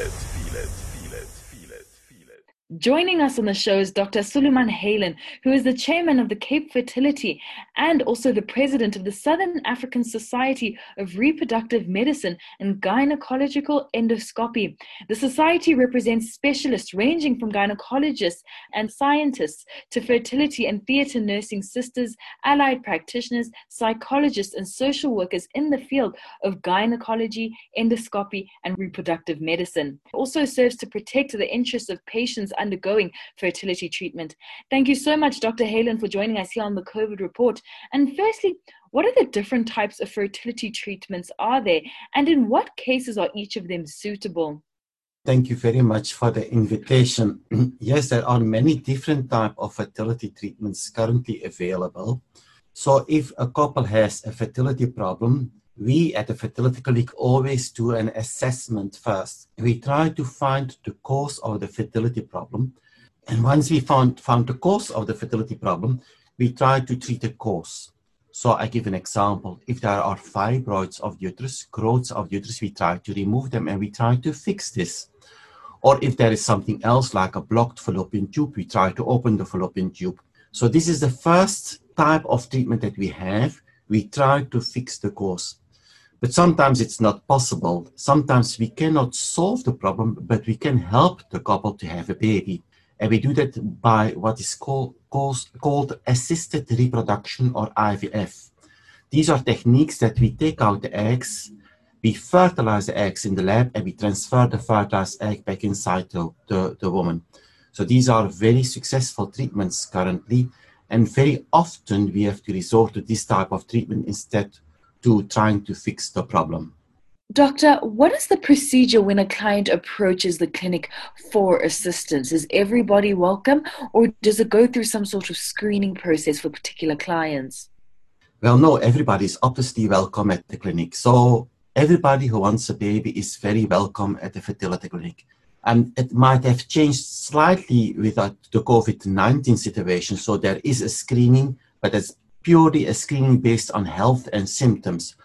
it. Feel it. Feel it. Feel it. Joining us on the show is Dr. Sulaiman Heylen, who is the chairman of the Cape Fertility and also the president of the Southern African Society of Reproductive Medicine and Gynecological Endoscopy. The society represents specialists ranging from gynecologists and scientists to fertility and theatre nursing sisters, allied practitioners, psychologists and social workers in the field of gynecology, endoscopy and reproductive medicine. It also serves to protect the interests of patients undergoing fertility treatment. Thank you so much, Dr. Heylen, for joining us here on the COVID Report. And firstly, what are the different types of fertility treatments are there, and in what cases are each of them suitable? Thank you very much for the invitation. Yes, there are many different types of fertility treatments currently available. So if a couple has a fertility problem, we at the fertility clinic always do an assessment first. We try to find the cause of the fertility problem. And once we found the cause of the fertility problem, we try to treat the cause. So I give an example. If there are fibroids of uterus, growths of uterus, we try to remove them and we try to fix this. Or if there is something else like a blocked fallopian tube, we try to open the fallopian tube. So this is the first type of treatment that we have. We try to fix the cause. But sometimes it's not possible. Sometimes we cannot solve the problem, but we can help the couple to have a baby. And we do that by what is called assisted reproduction, or IVF. These are techniques that we take out the eggs, we fertilize the eggs in the lab, and we transfer the fertilized egg back inside the woman. So these are very successful treatments currently. And very often we have to resort to this type of treatment instead to trying to fix the problem. Doctor, what is the procedure when a client approaches the clinic for assistance? Is everybody welcome, or does it go through some sort of screening process for particular clients? Well, no, everybody is obviously welcome at the clinic. So everybody who wants a baby is very welcome at the fertility clinic. And it might have changed slightly with the COVID-19 situation. So there is a screening, but it's purely a screening based on health and symptoms.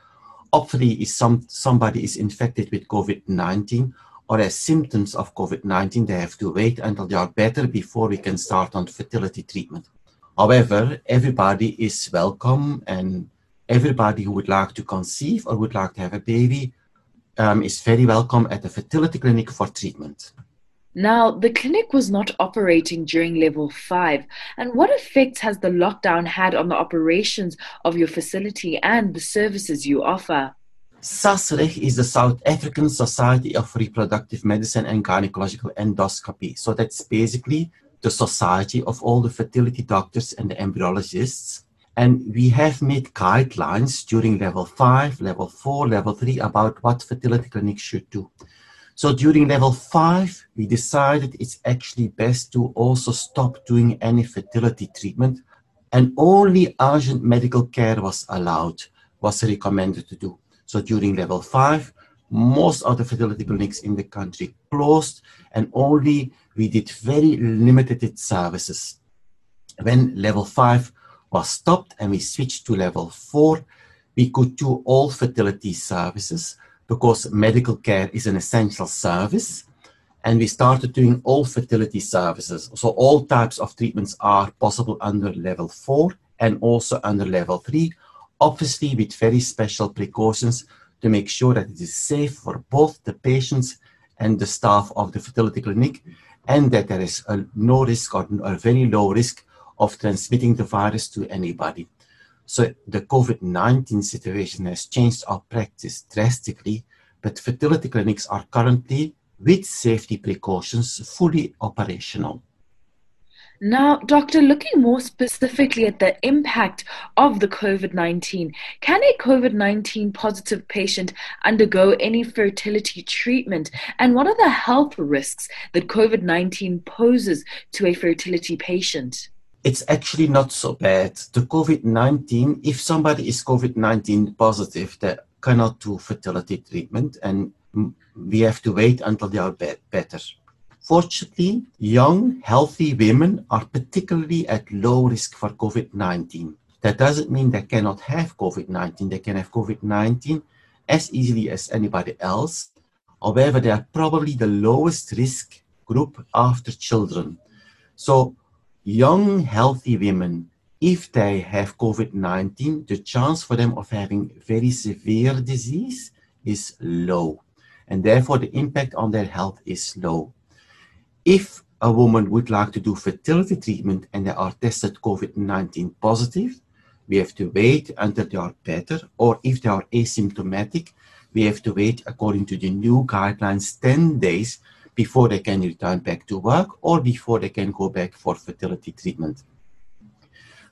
Obviously, if somebody is infected with COVID-19 or has symptoms of COVID-19, they have to wait until they are better before we can start on fertility treatment. However, everybody is welcome, and everybody who would like to conceive or would like to have a baby is very welcome at the fertility clinic for treatment. Now, the clinic was not operating during level 5. And what effects has the lockdown had on the operations of your facility and the services you offer? SASREG is the South African Society of Reproductive Medicine and Gynecological Endoscopy. So that's basically the society of all the fertility doctors and the embryologists. And we have made guidelines during level 5, level 4, level 3 about what fertility clinics should do. So during level 5, we decided it's actually best to also stop doing any fertility treatment, and only urgent medical care was recommended to do. So during level 5, most of the fertility clinics in the country closed, and only we did very limited services. When level 5 was stopped and we switched to level 4, we could do all fertility services, because medical care is an essential service, and we started doing all fertility services. So all types of treatments are possible under level 4 and also under level 3, obviously with very special precautions to make sure that it is safe for both the patients and the staff of the fertility clinic, and that there is no risk or a very low risk of transmitting the virus to anybody. So the COVID-19 situation has changed our practice drastically, but fertility clinics are currently, with safety precautions, fully operational. Now, Doctor, looking more specifically at the impact of the COVID-19, can a COVID-19 positive patient undergo any fertility treatment? And what are the health risks that COVID-19 poses to a fertility patient? It's actually not so bad. The COVID-19, if somebody is COVID-19 positive, they cannot do fertility treatment, and we have to wait until they are better. Fortunately, young, healthy women are particularly at low risk for COVID-19. That doesn't mean they cannot have COVID-19. They can have COVID-19 as easily as anybody else. However, they are probably the lowest risk group after children. So young, healthy women, if they have COVID-19, the chance for them of having very severe disease is low. And therefore, the impact on their health is low. If a woman would like to do fertility treatment and they are tested COVID-19 positive, we have to wait until they are better, or if they are asymptomatic, we have to wait according to the new guidelines 10 days before they can return back to work or before they can go back for fertility treatment.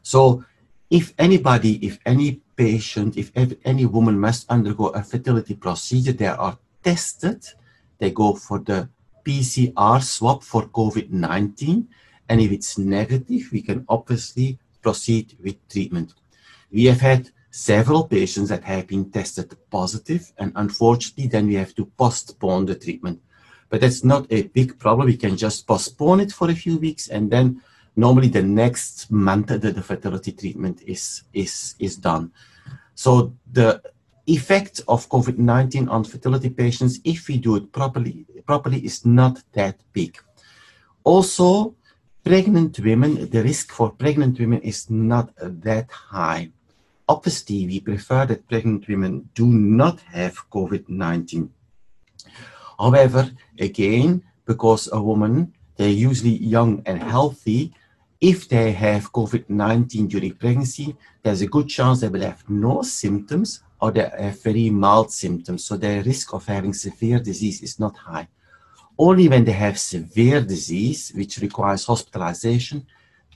So if anybody, if any patient, if any woman must undergo a fertility procedure, they are tested, they go for the PCR swab for COVID-19, and if it's negative, we can obviously proceed with treatment. We have had several patients that have been tested positive, and unfortunately, then we have to postpone the treatment. But that's not a big problem. We can just postpone it for a few weeks, and then normally the next month that the fertility treatment is done. So the effect of COVID-19 on fertility patients, if we do it properly, is not that big. Also, pregnant women, the risk for pregnant women is not that high. Obviously, we prefer that pregnant women do not have COVID-19. However, again, because a woman, they're usually young and healthy, if they have COVID-19 during pregnancy, there's a good chance they will have no symptoms, or they have very mild symptoms, so their risk of having severe disease is not high. Only when they have severe disease, which requires hospitalization,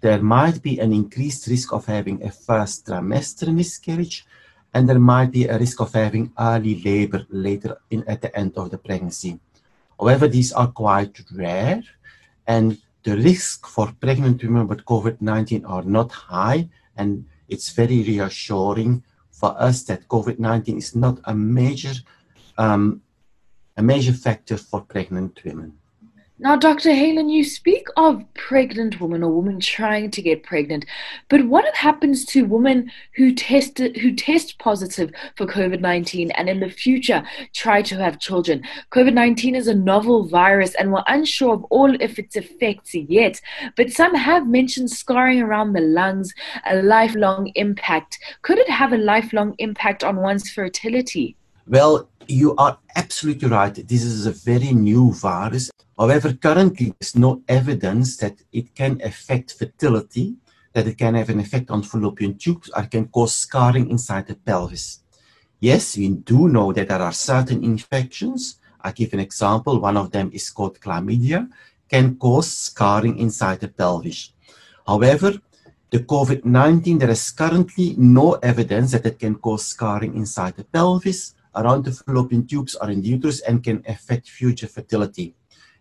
there might be an increased risk of having a first trimester miscarriage, and there might be a risk of having early labor later in at the end of the pregnancy. However, these are quite rare, and the risk for pregnant women with COVID-19 are not high, and it's very reassuring for us that COVID-19 is not a major, a major factor for pregnant women. Now, Dr. Heylen, you speak of pregnant women or women trying to get pregnant, but what happens to women who test positive for COVID-19 and in the future try to have children? COVID-19 is a novel virus, and we're unsure of all of its effects yet, but some have mentioned scarring around the lungs, a lifelong impact. Could it have a lifelong impact on one's fertility? Well, you are absolutely right. This is a very new virus. However, currently there's no evidence that it can affect fertility, that it can have an effect on fallopian tubes or can cause scarring inside the pelvis. Yes, we do know that there are certain infections. I give an example. One of them is called chlamydia, can cause scarring inside the pelvis. However, the COVID-19, there is currently no evidence that it can cause scarring inside the pelvis, around the fallopian tubes or in the uterus, and can affect future fertility.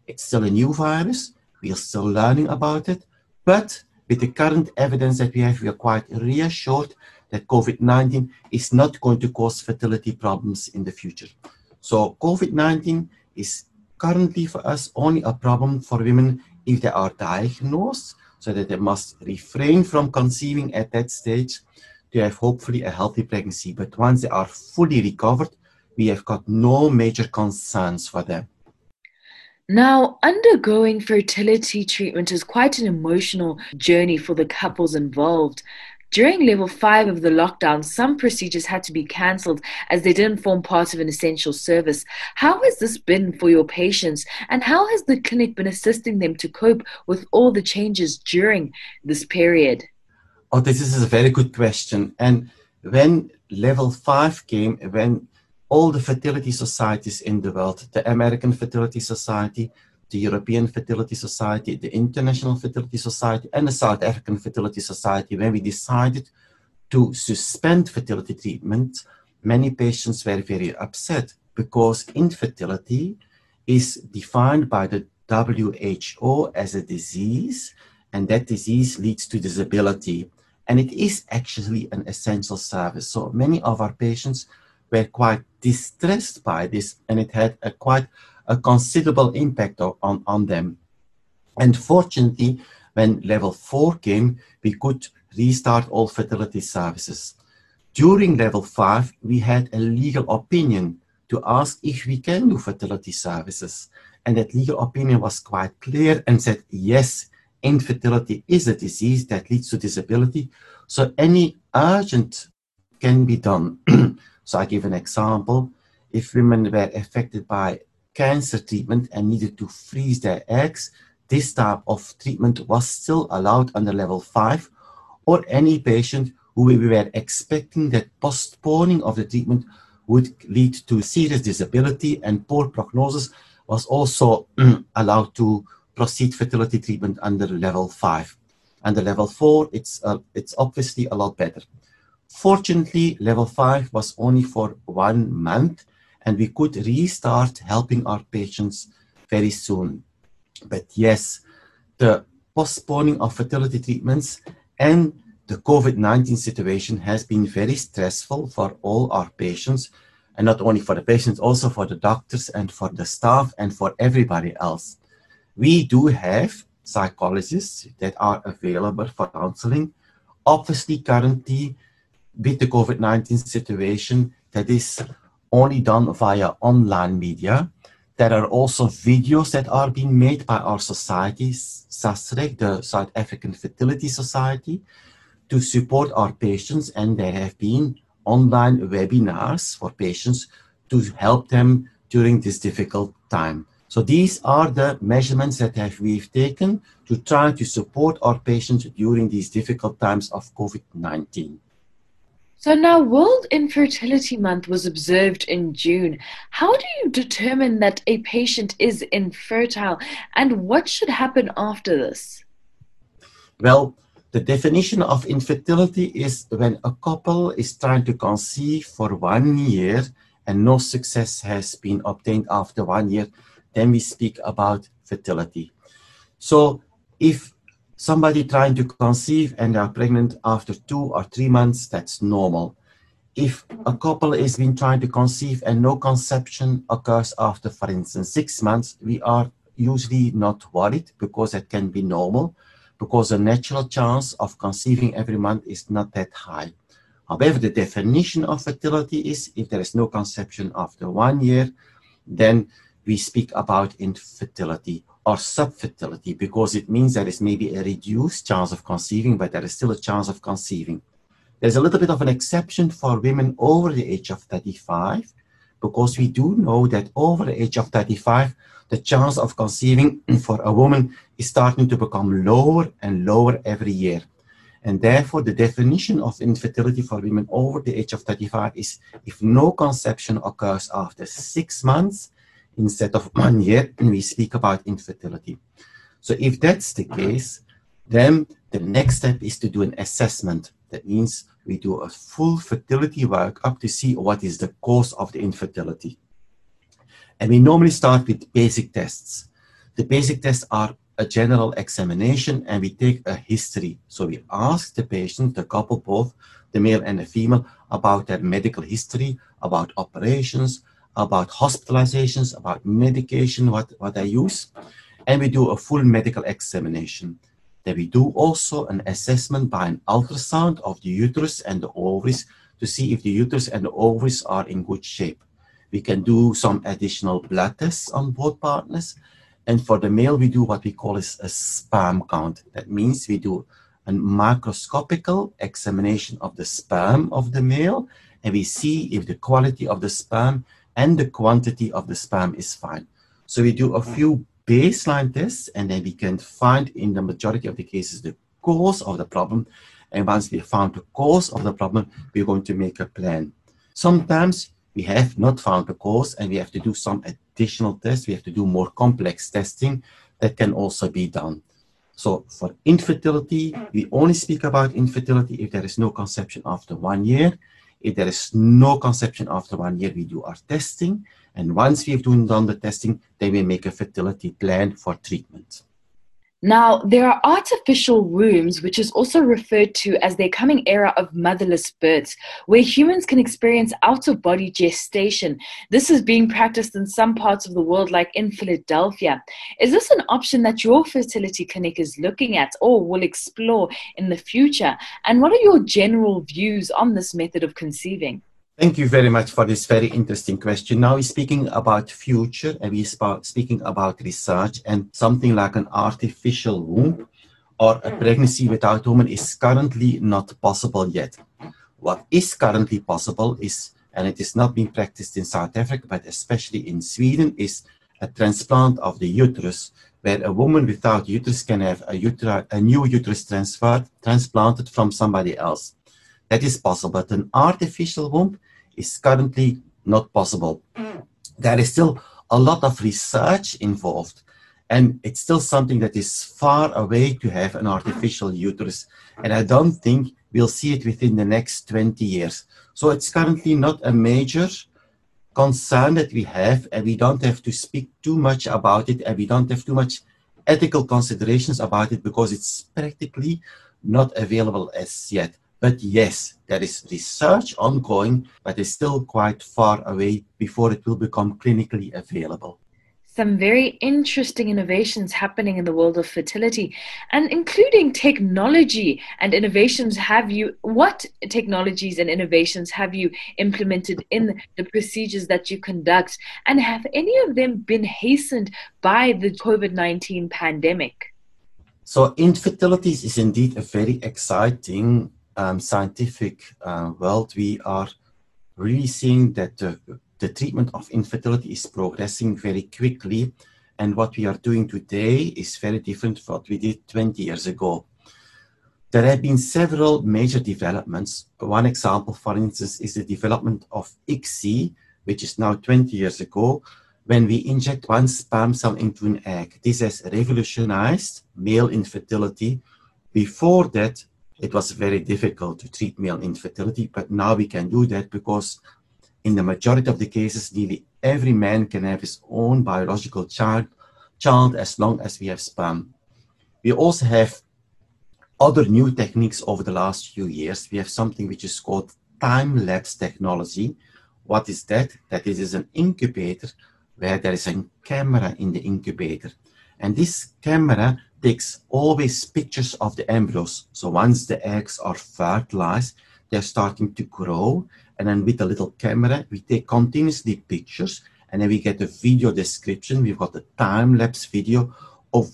It's still a new virus, we are still learning about it, but with the current evidence that we have, we are quite reassured that COVID-19 is not going to cause fertility problems in the future. So COVID-19 is currently for us only a problem for women if they are diagnosed, so that they must refrain from conceiving at that stage to have hopefully a healthy pregnancy. But once they are fully recovered, we have got no major concerns for them. Now, undergoing fertility treatment is quite an emotional journey for the couples involved. During level 5 of the lockdown, some procedures had to be cancelled as they didn't form part of an essential service. How has this been for your patients, and how has the clinic been assisting them to cope with all the changes during this period? Oh, this is a very good question. And when level 5 came, when all the fertility societies in the world, the American Fertility Society, the European Fertility Society, the International Fertility Society, and the South African Fertility Society, when we decided to suspend fertility treatment, many patients were very upset, because infertility is defined by the WHO as a disease, and that disease leads to disability. And it is actually an essential service. So many of our patients were quite distressed by this, and it had a quite a considerable impact on them. And fortunately, when level 4 came, we could restart all fertility services. During level 5, we had a legal opinion to ask if we can do fertility services. And that legal opinion was quite clear and said, yes, infertility is a disease that leads to disability. So any urgent can be done. So I give an example. If women were affected by cancer treatment and needed to freeze their eggs, this type of treatment was still allowed under level 5, or any patient who we were expecting that postponing of the treatment would lead to serious disability and poor prognosis was also allowed to proceed fertility treatment under level 5. Under level 4, it's obviously a lot better. Fortunately, level 5 was only for 1 month, and we could restart helping our patients very soon. But yes, the postponing of fertility treatments and the COVID-19 situation has been very stressful for all our patients, and not only for the patients, also for the doctors and for the staff and for everybody else. We do have psychologists that are available for counseling. Obviously, currently, with the COVID-19 situation, that is only done via online media. There are also videos that are being made by our society, SASREG, the South African Fertility Society, to support our patients, and there have been online webinars for patients to help them during this difficult time. So these are the measurements that we've taken to try to support our patients during these difficult times of COVID-19. So now World Infertility Month was observed in June. How do you determine that a patient is infertile, and what should happen after this? Well, the definition of infertility is when a couple is trying to conceive for 1 year and no success has been obtained after 1 year, then we speak about fertility. So if somebody trying to conceive and they are pregnant after 2 or 3 months, that's normal. If a couple has been trying to conceive and no conception occurs after, for instance, 6 months, we are usually not worried because that can be normal, because the natural chance of conceiving every month is not that high. However, the definition of fertility is if there is no conception after 1 year, then we speak about infertility or subfertility, because it means there is maybe a reduced chance of conceiving, but there is still a chance of conceiving. There's a little bit of an exception for women over the age of 35, because we do know that over the age of 35, the chance of conceiving for a woman is starting to become lower and lower every year. And therefore, the definition of infertility for women over the age of 35 is if no conception occurs after 6 months instead of 1 year, we speak about infertility. So if that's the case, then the next step is to do an assessment. That means we do a full fertility workup to see what is the cause of the infertility. And we normally start with basic tests. The basic tests are a general examination, and we take a history. So we ask the patient, the couple, both the male and the female, about their medical history, about operations, about hospitalizations, about medication, what they use. And we do a full medical examination. Then we do also an assessment by an ultrasound of the uterus and the ovaries to see if the uterus and the ovaries are in good shape. We can do some additional blood tests on both partners. And for the male, we do what we call is a sperm count. That means we do a microscopical examination of the sperm of the male, and we see if the quality of the sperm and the quantity of the sperm is fine. So we do a few baseline tests, and then we can find in the majority of the cases the cause of the problem. And once we found the cause of the problem, we're going to make a plan. Sometimes we have not found the cause, and we have to do some additional tests. We have to do more complex testing that can also be done. So for infertility, we only speak about infertility if there is no conception after 1 year. If there is no conception after 1 year, we do our testing. And once we've done the testing, then we make a fertility plan for treatment. Now, there are artificial wombs, which is also referred to as the coming era of motherless births, where humans can experience out-of-body gestation. This is being practiced in some parts of the world, like in Philadelphia. Is this an option that your fertility clinic is looking at or will explore in the future? And what are your general views on this method of conceiving? Thank you very much for this very interesting question. Now we're speaking about future and we're speaking about research, and something like an artificial womb or a pregnancy without woman is currently not possible yet. What is currently possible is, and it is not being practiced in South Africa, but especially in Sweden, is a transplant of the uterus, where a woman without uterus can have a new uterus transplanted from somebody else. That is possible, but an artificial womb is currently not possible. There is still a lot of research involved, and it's still something that is far away to have an artificial uterus, and I don't think we'll see it within the next 20 years. So it's currently not a major concern that we have, and we don't have to speak too much about it, and we don't have too much ethical considerations about it, because it's practically not available as yet. But yes, there is research ongoing, but it's still quite far away before it will become clinically available. Some very interesting innovations happening in the world of fertility, and including technology and innovations. What technologies and innovations have you implemented in the procedures that you conduct? And have any of them been hastened by the COVID-19 pandemic? So infertility is indeed a very exciting scientific world. We are really seeing that the treatment of infertility is progressing very quickly, and what we are doing today is very different from what we did 20 years ago. There have been several major developments. One example, for instance, is the development of ICSI, which is now 20 years ago, when we inject one sperm cell into an egg. This has revolutionized male infertility. Before that, it was very difficult to treat male infertility, but now we can do that because in the majority of the cases, nearly every man can have his own biological child as long as we have sperm. We also have other new techniques over the last few years. We have something which is called time-lapse technology. What is that? That is an incubator where there is a camera in the incubator. And this camera takes always pictures of the embryos. So once the eggs are fertilized, they're starting to grow. And then with a little camera, we take continuously pictures, and then we get a video description. We've got a time-lapse video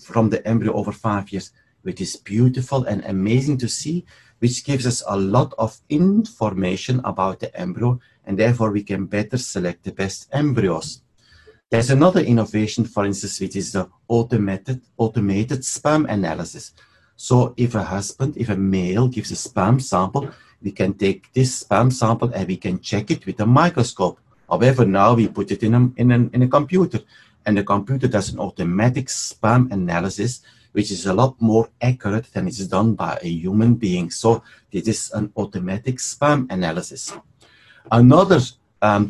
from the embryo over 5 years, which is beautiful and amazing to see, which gives us a lot of information about the embryo, and therefore we can better select the best embryos. There's another innovation, for instance, which is the automated sperm analysis. So if a male gives a sperm sample, we can take this sperm sample and we can check it with a microscope. However, now we put it in a computer, and the computer does an automatic sperm analysis, which is a lot more accurate than it's done by a human being. So this is an automatic sperm analysis. Another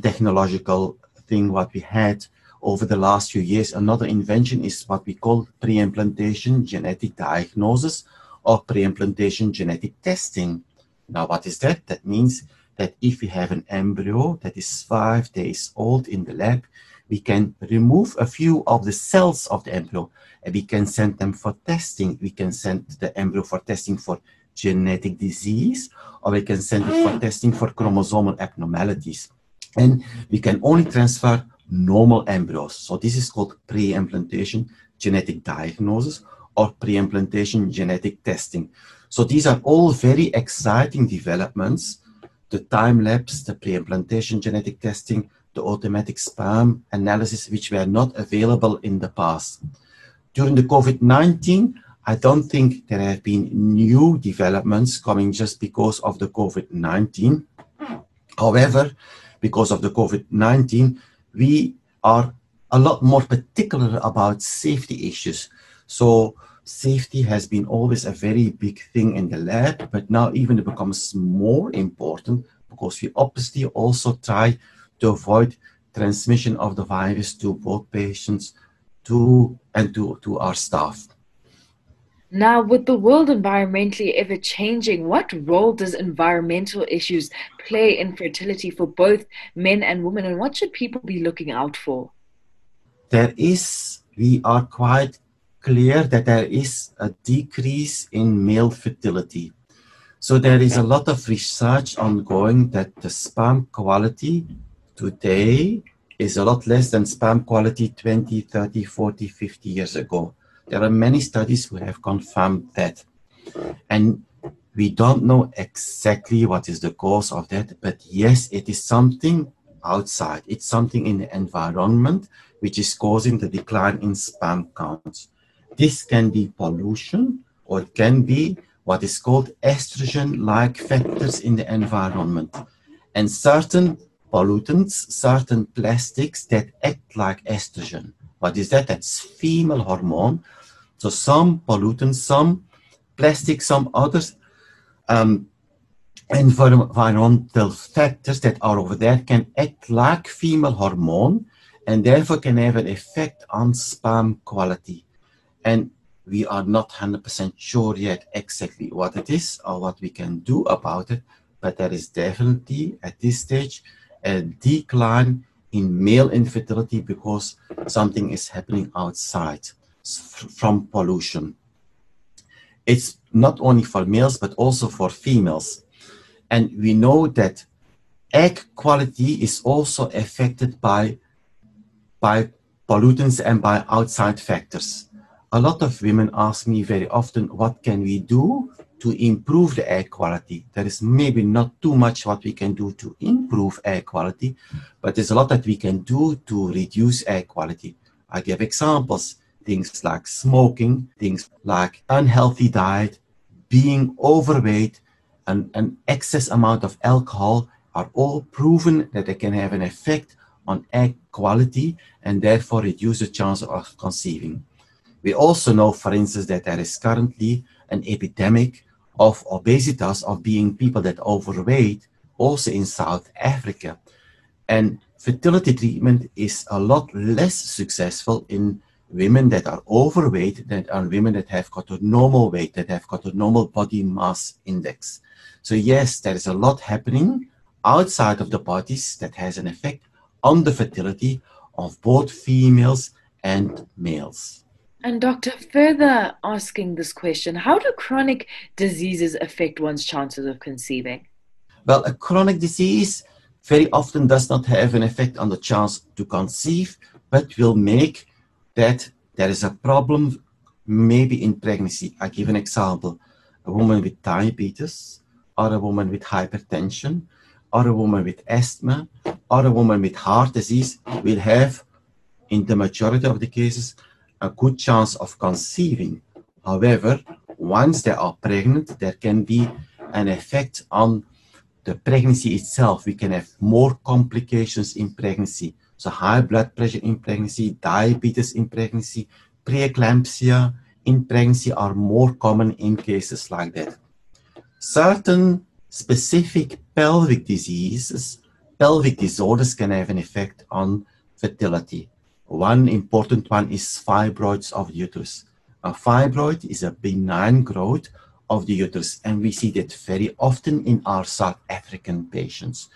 technological thing what we had over the last few years, another invention is what we call preimplantation genetic diagnosis or preimplantation genetic testing. Now, what is that? That means that if we have an embryo that is 5 days old in the lab, we can remove a few of the cells of the embryo and we can send them for testing. We can send the embryo for testing for genetic disease, or we can send it for testing for chromosomal abnormalities. And we can only transfer normal embryos. So this is called pre-implantation genetic diagnosis or pre-implantation genetic testing. So these are all very exciting developments: the time-lapse, the pre-implantation genetic testing, the automatic sperm analysis, which were not available in the past. During the COVID-19, I don't think there have been new developments coming just because of the COVID-19. However, because of the COVID-19, we are a lot more particular about safety issues. So safety has been always a very big thing in the lab, but now even it becomes more important because we obviously also try to avoid transmission of the virus to both patients and to our staff. Now, with the world environmentally ever-changing, what role does environmental issues play in fertility for both men and women, and what should people be looking out for? We are quite clear that there is a decrease in male fertility. So there is a lot of research ongoing that the sperm quality today is a lot less than sperm quality 20, 30, 40, 50 years ago. There are many studies who have confirmed that. And we don't know exactly what is the cause of that, but yes, it is something outside. It's something in the environment which is causing the decline in sperm counts. This can be pollution, or it can be what is called estrogen-like factors in the environment. And certain pollutants, certain plastics that act like estrogen. What is that? That's female hormone. So some pollutants, some plastics, some others, environmental factors that are over there can act like female hormone and therefore can have an effect on sperm quality. And we are not 100% sure yet exactly what it is or what we can do about it, but there is definitely, at this stage, a decline in male infertility because something is happening outside from pollution. It's not only for males, but also for females. And we know that egg quality is also affected by pollutants and by outside factors. A lot of women ask me very often, what can we do to improve the egg quality? There is maybe not too much what we can do to improve egg quality, but there's a lot that we can do to reduce egg quality. I give examples, things like smoking, things like unhealthy diet, being overweight, and an excess amount of alcohol are all proven that they can have an effect on egg quality and therefore reduce the chance of conceiving. We also know, for instance, that there is currently an epidemic of obesitas, of being people that overweight, also in South Africa. And fertility treatment is a lot less successful in women that are overweight than are women that have got a normal weight, that have got a normal body mass index. So yes, there is a lot happening outside of the bodies that has an effect on the fertility of both females and males. And doctor, further asking this question, how do chronic diseases affect one's chances of conceiving? Well, a chronic disease very often does not have an effect on the chance to conceive, but will make that there is a problem maybe in pregnancy. I give an example. A woman with diabetes, or a woman with hypertension, or a woman with asthma, or a woman with heart disease will have, in the majority of the cases, a good chance of conceiving. However, once they are pregnant, there can be an effect on the pregnancy itself. We can have more complications in pregnancy. So high blood pressure in pregnancy, diabetes in pregnancy, preeclampsia in pregnancy are more common in cases like that. Certain specific pelvic diseases, pelvic disorders can have an effect on fertility. One important one is fibroids of the uterus. A fibroid is a benign growth of the uterus, and we see that very often in our South African patients.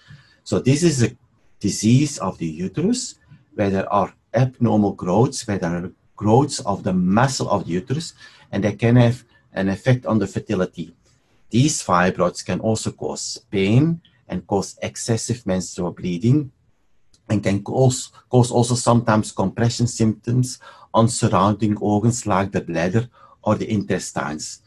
So this is a disease of the uterus where there are abnormal growths, where there are growths of the muscle of the uterus, and they can have an effect on the fertility. These fibroids can also cause pain and cause excessive menstrual bleeding, and can cause also sometimes compression symptoms on surrounding organs like the bladder or the intestines.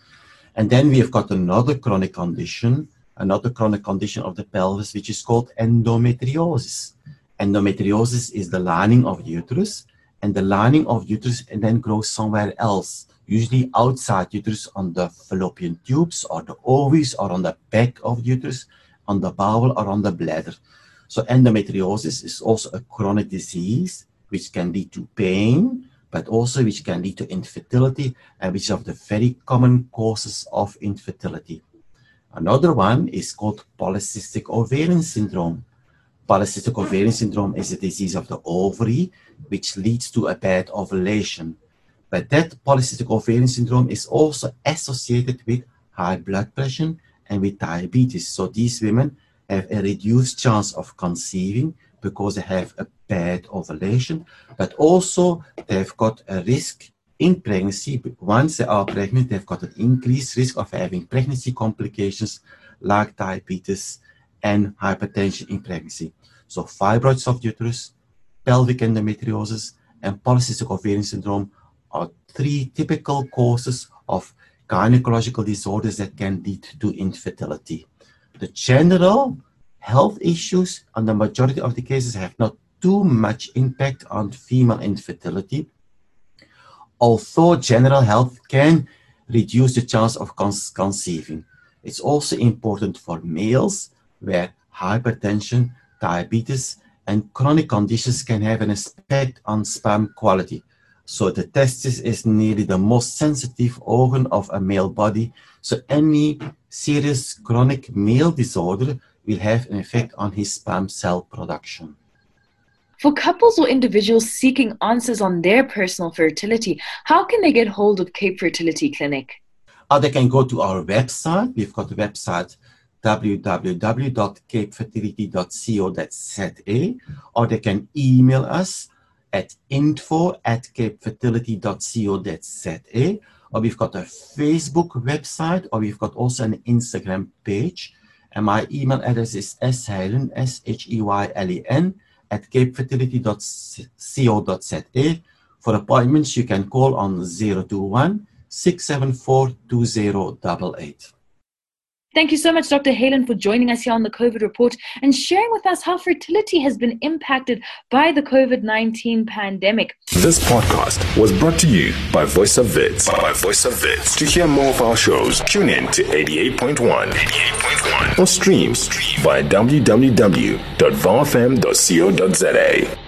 And then we have got another chronic condition of the pelvis, which is called endometriosis. Endometriosis is the lining of the uterus, and the lining of the uterus and then grows somewhere else, usually outside uterus on the fallopian tubes or the ovaries or on the back of the uterus, on the bowel or on the bladder. So endometriosis is also a chronic disease which can lead to pain, but also which can lead to infertility, and which are the very common causes of infertility. Another one is called polycystic ovarian syndrome. Polycystic ovarian syndrome is a disease of the ovary which leads to a bad ovulation. But that polycystic ovarian syndrome is also associated with high blood pressure and with diabetes. So these women have a reduced chance of conceiving because they have a bad ovulation, but also they've got a risk in pregnancy. Once they are pregnant, they've got an increased risk of having pregnancy complications like diabetes and hypertension in pregnancy. So fibroids of the uterus, pelvic endometriosis, and polycystic ovarian syndrome are three typical causes of gynecological disorders that can lead to infertility. The general health issues on the majority of the cases have not too much impact on female infertility, although general health can reduce the chance of conceiving. It's also important for males where hypertension, diabetes, and chronic conditions can have an effect on sperm quality. So the testis is nearly the most sensitive organ of a male body. So any serious chronic male disorder will have an effect on his sperm cell production. For couples or individuals seeking answers on their personal fertility, how can they get hold of Cape Fertility Clinic? They can go to our website. We've got the website www.capefertility.co.za, or they can email us at info@capefertility.co.za, or we've got a Facebook website, or we've got also an Instagram page. And my email address is sheylen, S-H-E-Y-L-E-N, @capefertility.co.za. For appointments, you can call on 021-674-2088. Thank you so much, Dr. Heylen, for joining us here on the COVID Report and sharing with us how fertility has been impacted by the COVID-19 pandemic. This podcast was brought to you by Voice of Vets. By Voice of Vets. To hear more of our shows, tune in to 88.1 or stream by www.vfm.co.za.